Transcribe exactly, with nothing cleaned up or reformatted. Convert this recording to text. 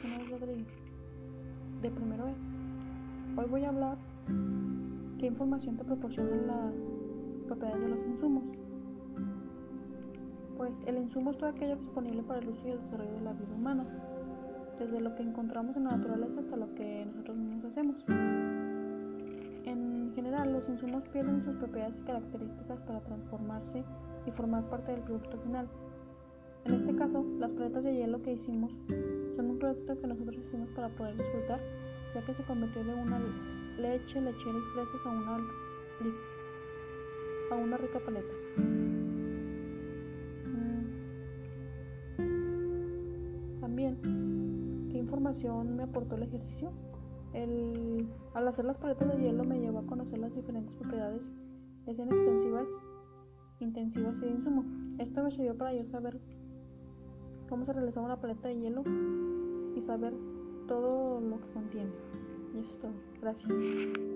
Cristina Rodríguez, de Primero E. Hoy voy a hablar qué información te proporcionan las propiedades de los insumos. Pues el insumo es todo aquello disponible para el uso y el desarrollo de la vida humana, desde lo que encontramos en la naturaleza hasta lo que nosotros mismos hacemos. En general, los insumos pierden sus propiedades y características para transformarse y formar parte del producto final. En este caso, las paletas de hielo que hicimos son un producto que nosotros hicimos para poder disfrutar, ya que se convirtió de una leche, lechera y fresas a una, a una rica paleta. También, ¿qué información me aportó el ejercicio? El, al hacer las paletas de hielo me llevó a conocer las diferentes propiedades, ya sean extensivas, intensivas y de insumo. Esto me sirvió para yo saber cómo se realizaba una paleta de hielo y saber todo lo que contiene. Y eso es todo. Gracias.